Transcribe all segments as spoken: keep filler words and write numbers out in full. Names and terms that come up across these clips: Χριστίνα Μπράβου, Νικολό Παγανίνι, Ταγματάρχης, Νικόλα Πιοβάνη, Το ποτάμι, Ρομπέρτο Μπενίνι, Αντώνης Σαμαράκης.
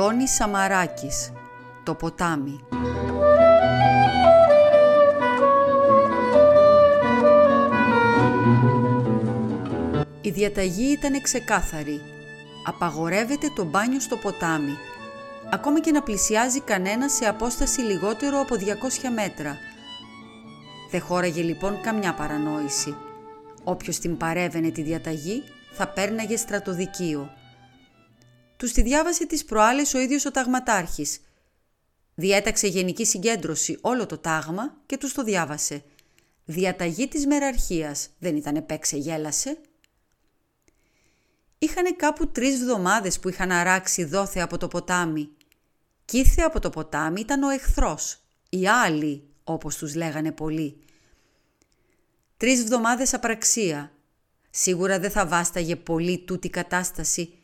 Αντώνης Σαμαράκης, «Το ποτάμι». Η διαταγή ήταν ξεκάθαρη. Απαγορεύεται το μπάνιο στο ποτάμι, ακόμη και να πλησιάζει κανένα σε απόσταση λιγότερο από διακόσια μέτρα. Δεν χώραγε λοιπόν καμιά παρανόηση. Όποιος την παρέβαινε τη διαταγή θα πέρναγε στρατοδικείο. Τους τη διάβασε τις προάλλες ο ίδιος ο Ταγματάρχης. Διέταξε γενική συγκέντρωση όλο το τάγμα και τους το διάβασε. Διαταγή της μεραρχίας, δεν ήταν επέξε γέλασε. Είχανε κάπου τρεις βδομάδες που είχαν αράξει δόθε από το ποτάμι. Κι ήρθε από το ποτάμι ήταν ο εχθρός, οι άλλοι, όπως τους λέγανε πολλοί. Τρεις βδομάδες απραξία. Σίγουρα δεν θα βάσταγε πολύ τούτη κατάσταση,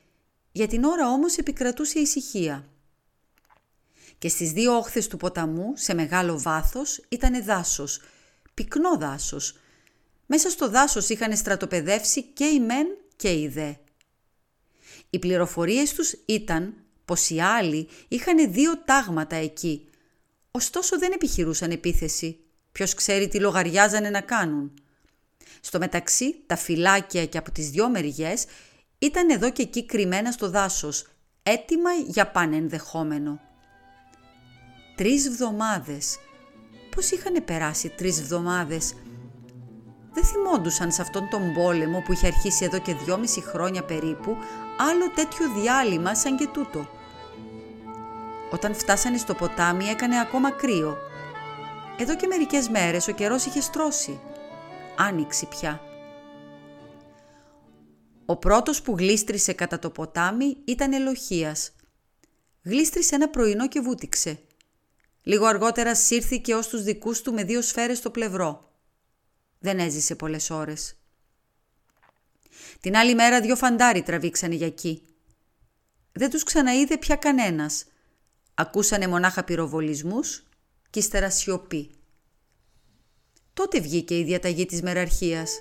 για την ώρα όμως επικρατούσε ησυχία. Και στις δύο όχθες του ποταμού, σε μεγάλο βάθος, ήτανε δάσος, πυκνό δάσος. Μέσα στο δάσος είχαν στρατοπεδεύσει και οι μεν και οι δε. Οι πληροφορίες τους ήταν πως οι άλλοι είχαν δύο τάγματα εκεί, ωστόσο δεν επιχειρούσαν επίθεση. Ποιος ξέρει τι λογαριάζανε να κάνουν. Στο μεταξύ, τα φυλάκια και από τις δυο μεριές ήταν εδώ και εκεί κρυμμένα στο δάσος, έτοιμα για πάνε ενδεχόμενο. Τρεις βδομάδες. Πώς είχαν περάσει τρεις βδομάδες. Δεν θυμόντουσαν σε αυτόν τον πόλεμο που είχε αρχίσει εδώ και δυόμιση χρόνια περίπου, άλλο τέτοιο διάλειμμα σαν και τούτο. Όταν φτάσανε στο ποτάμι έκανε ακόμα κρύο. Εδώ και μερικές μέρες ο καιρός είχε στρώσει. Άνοιξη πια. Ο πρώτος που γλίστρισε κατά το ποτάμι ήταν Ελοχίας. Γλίστρισε ένα πρωινό και βούτηξε. Λίγο αργότερα σύρθηκε ως τους δικούς του με δύο σφαίρες στο πλευρό. Δεν έζησε πολλές ώρες. Την άλλη μέρα δύο φαντάροι τραβήξανε για εκεί. Δεν τους ξαναείδε πια κανένας. Ακούσανε μονάχα πυροβολισμούς και ύστερα σιωπή. Τότε βγήκε η διαταγή της μεραρχίας.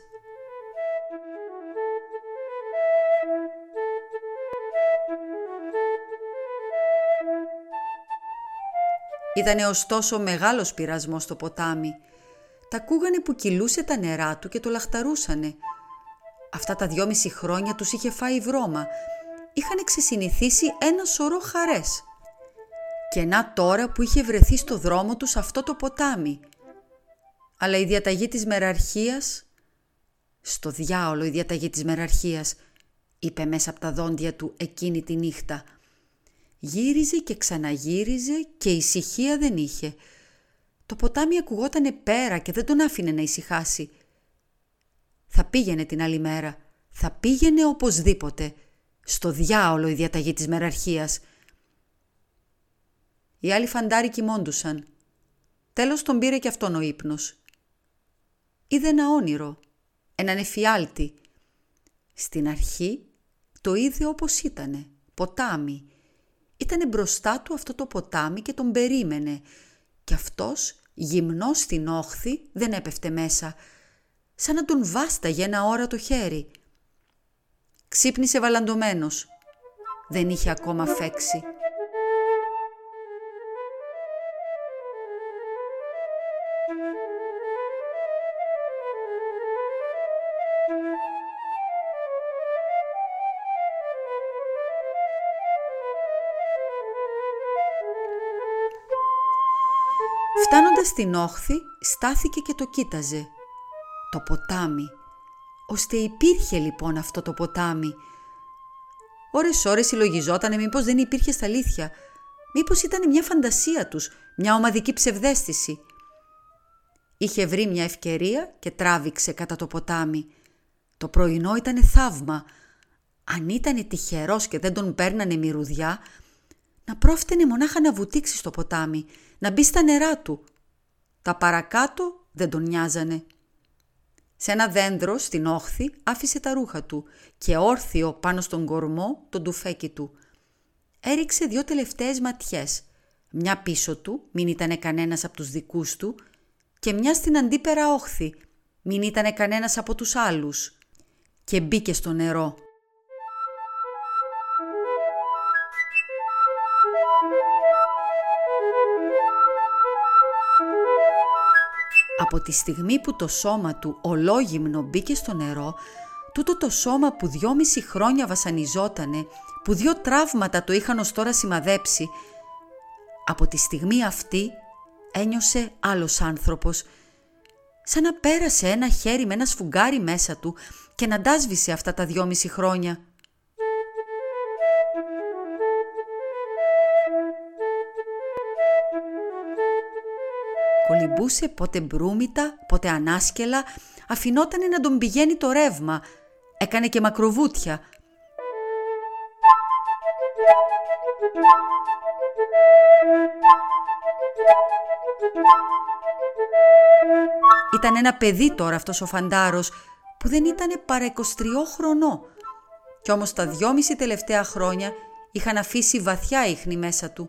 Ήτανε ωστόσο μεγάλος πειρασμός στο ποτάμι. Τα ακούγανε που κυλούσε τα νερά του και το λαχταρούσανε. Αυτά τα δυόμιση χρόνια τους είχε φάει βρώμα. Είχαν ξεσυνηθίσει ένα σωρό χαρές. Και να τώρα που είχε βρεθεί στο δρόμο τους αυτό το ποτάμι. Αλλά η διαταγή της μεραρχίας... Στο διάολο η διαταγή της μεραρχίας, είπε μέσα από τα δόντια του εκείνη τη νύχτα. Γύριζε και ξαναγύριζε και ησυχία δεν είχε. Το ποτάμι ακουγότανε πέρα και δεν τον άφηνε να ησυχάσει. Θα πήγαινε την άλλη μέρα. Θα πήγαινε οπωσδήποτε. Στο διάολο η διαταγή της μεραρχίας. Οι άλλοι φαντάροι κοιμώντουσαν. Τέλος τον πήρε και αυτόν ο ύπνος. Είδε ένα όνειρο. Έναν εφιάλτη. Στην αρχή το είδε όπως ήτανε. Ποτάμι. Ήτανε μπροστά του αυτό το ποτάμι και τον περίμενε. Κι αυτός, γυμνός στην όχθη, δεν έπεφτε μέσα. Σαν να τον βάσταγε ένα ώρα το χέρι. Ξύπνησε βαλαντωμένος. Δεν είχε ακόμα φέξει. Φτάνοντας στην όχθη, στάθηκε και το κοίταζε. Το ποτάμι. Ώστε υπήρχε λοιπόν αυτό το ποτάμι. Ώρες-ώρες συλλογιζότανε μήπως δεν υπήρχε στα αλήθεια. Μήπως ήταν μια φαντασία τους, μια ομαδική ψευδαίσθηση. Είχε βρει μια ευκαιρία και τράβηξε κατά το ποτάμι. Το πρωινό ήτανε θαύμα. Αν ήτανε τυχερός και δεν τον παίρνανε μυρουδιά... Να πρόφτενε μονάχα να βουτήξει στο ποτάμι, να μπει στα νερά του. Τα παρακάτω δεν τον νοιάζανε. Σε ένα δέντρο στην όχθη άφησε τα ρούχα του και όρθιο πάνω στον κορμό τον τουφέκι του. Έριξε δυο τελευταίες ματιές, μια πίσω του, μην ήτανε κανένας από τους δικούς του, και μια στην αντίπερα όχθη, μην ήτανε κανένας από τους άλλους, και μπήκε στο νερό. Από τη στιγμή που το σώμα του ολόγυμνο μπήκε στο νερό, τούτο το σώμα που δυόμιση χρόνια βασανιζότανε, που δύο τραύματα το είχαν ως τώρα σημαδέψει, από τη στιγμή αυτή ένιωσε άλλος άνθρωπος, σαν να πέρασε ένα χέρι με ένα σφουγγάρι μέσα του και να ντάσβησε αυτά τα δυόμιση χρόνια. Κολυμπούσε πότε μπρούμητα, πότε ανάσκελα, αφινότανε να τον πηγαίνει το ρεύμα, έκανε και μακροβούτια. Ήταν ένα παιδί τώρα αυτός ο φαντάρος, που δεν ήτανε παρά είκοσι τρία χρονό, κι όμως τα δυόμιση τελευταία χρόνια είχαν αφήσει βαθιά ίχνη μέσα του.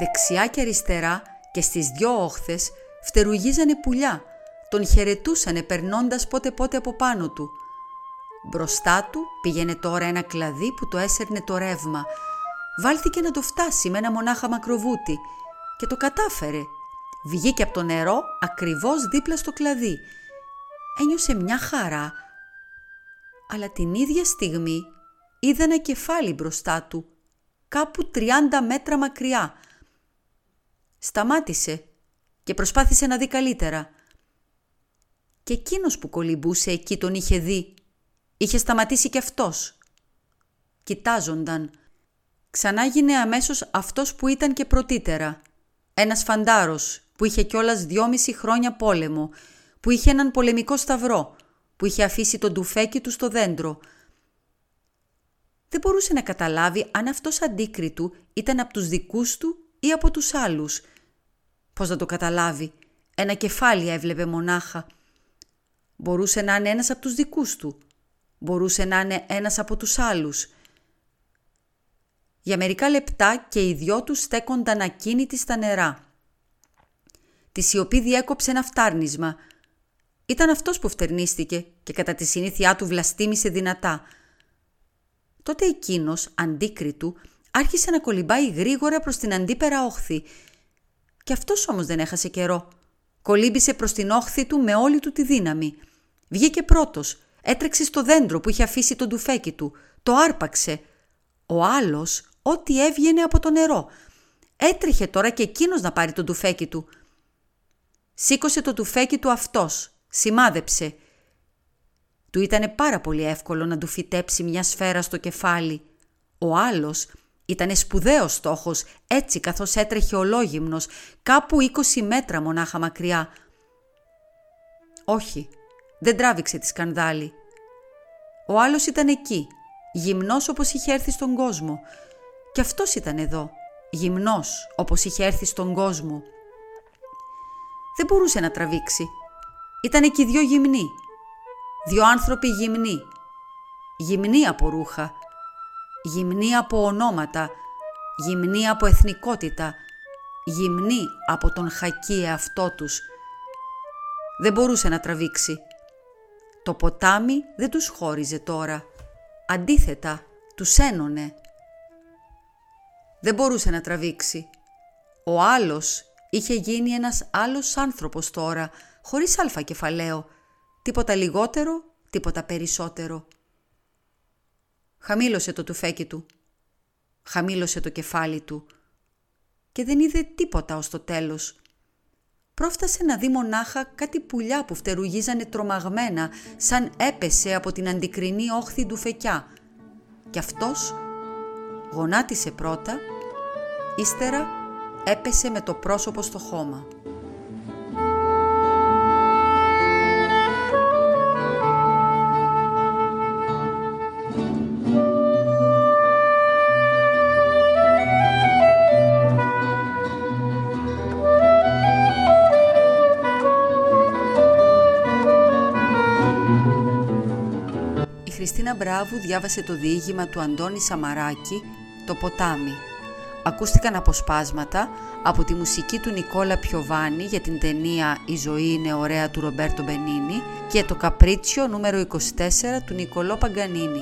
Δεξιά και αριστερά και στις δυο όχθες φτερουγίζανε πουλιά, τον χαιρετούσανε περνώντας πότε πότε από πάνω του. Μπροστά του πήγαινε τώρα ένα κλαδί που το έσερνε το ρεύμα. Βάλθηκε να το φτάσει με ένα μονάχα μακροβούτι και το κατάφερε. Βγήκε από το νερό ακριβώς δίπλα στο κλαδί. Ένιωσε μια χαρά, αλλά την ίδια στιγμή είδε ένα κεφάλι μπροστά του, κάπου τριάντα μέτρα μακριά. Σταμάτησε και προσπάθησε να δει καλύτερα. Και εκείνος που κολυμπούσε εκεί τον είχε δει. Είχε σταματήσει κι αυτός. Κοιτάζονταν. Ξανά γίνε αμέσως αυτός που ήταν και πρωτύτερα. Ένας φαντάρος που είχε κιόλας δυόμιση χρόνια πόλεμο, που είχε έναν πολεμικό σταυρό, που είχε αφήσει τον τουφέκι του στο δέντρο. Δεν μπορούσε να καταλάβει αν αυτός αντίκριτου ήταν από τους δικούς του ή από τους άλλους. Πώς να το καταλάβει, ένα κεφάλι έβλεπε μονάχα. Μπορούσε να είναι ένας από τους δικούς του, μπορούσε να είναι ένας από τους άλλους. Για μερικά λεπτά και οι δυο τους στέκονταν ακίνητοι στα νερά. Τη σιωπή διέκοψε ένα φτάρνισμα. Ήταν αυτός που φτερνίστηκε και κατά τη συνήθειά του βλαστήμησε δυνατά. Τότε εκείνος, αντίκριτου, άρχισε να κολυμπάει γρήγορα προς την αντίπερα όχθη. Κι αυτός όμως δεν έχασε καιρό. Κολύμπησε προς την όχθη του με όλη του τη δύναμη. Βγήκε πρώτος, έτρεξε στο δέντρο που είχε αφήσει τον τουφέκι του, το άρπαξε. Ο άλλος ό,τι έβγαινε από το νερό. Έτρεχε τώρα και εκείνος να πάρει τον τουφέκι του. Σήκωσε το τουφέκι του αυτός, σημάδεψε. Του ήτανε πάρα πολύ εύκολο να του φυτέψει μια σφαίρα στο κεφάλι. Ο άλλος ήτανε σπουδαίος στόχος, έτσι καθώς έτρεχε ολόγυμνος, κάπου είκοσι μέτρα μονάχα μακριά. Όχι, δεν τράβηξε τη σκανδάλη. Ο άλλος ήταν εκεί, γυμνός όπως είχε έρθει στον κόσμο. Κι αυτός ήταν εδώ, γυμνός όπως είχε έρθει στον κόσμο. Δεν μπορούσε να τραβήξει. Ήτανε και οι δυο γυμνοί. Δύο άνθρωποι γυμνοί, γυμνοί από ρούχα, γυμνοί από ονόματα, γυμνοί από εθνικότητα, γυμνοί από τον χακί εαυτό τους. Δεν μπορούσε να τραβήξει. Το ποτάμι δεν τους χώριζε τώρα. Αντίθετα, τους ένωνε. Δεν μπορούσε να τραβήξει. Ο άλλος είχε γίνει ένας άλλος άνθρωπος τώρα, χωρίς αλφα κεφαλαίο. Τίποτα λιγότερο, τίποτα περισσότερο. Χαμήλωσε το τουφέκι του. Χαμήλωσε το κεφάλι του. Και δεν είδε τίποτα ως το τέλος. Πρόφτασε να δει μονάχα κάτι πουλιά που φτερουγίζανε τρομαγμένα, σαν έπεσε από την αντικρινή όχθη του φεκιά. Κι αυτός γονάτισε πρώτα, ύστερα έπεσε με το πρόσωπο στο χώμα. Χριστίνα Μπράβου διάβασε το διήγημα του Αντώνη Σαμαράκη, «Το ποτάμι». Ακούστηκαν αποσπάσματα από τη μουσική του Νικόλα Πιοβάνη για την ταινία «Η ζωή είναι ωραία» του Ρομπέρτο Μπενίνι και το «Καπρίτσιο νούμερο είκοσι τέσσερα» του Νικολό Παγανίνι.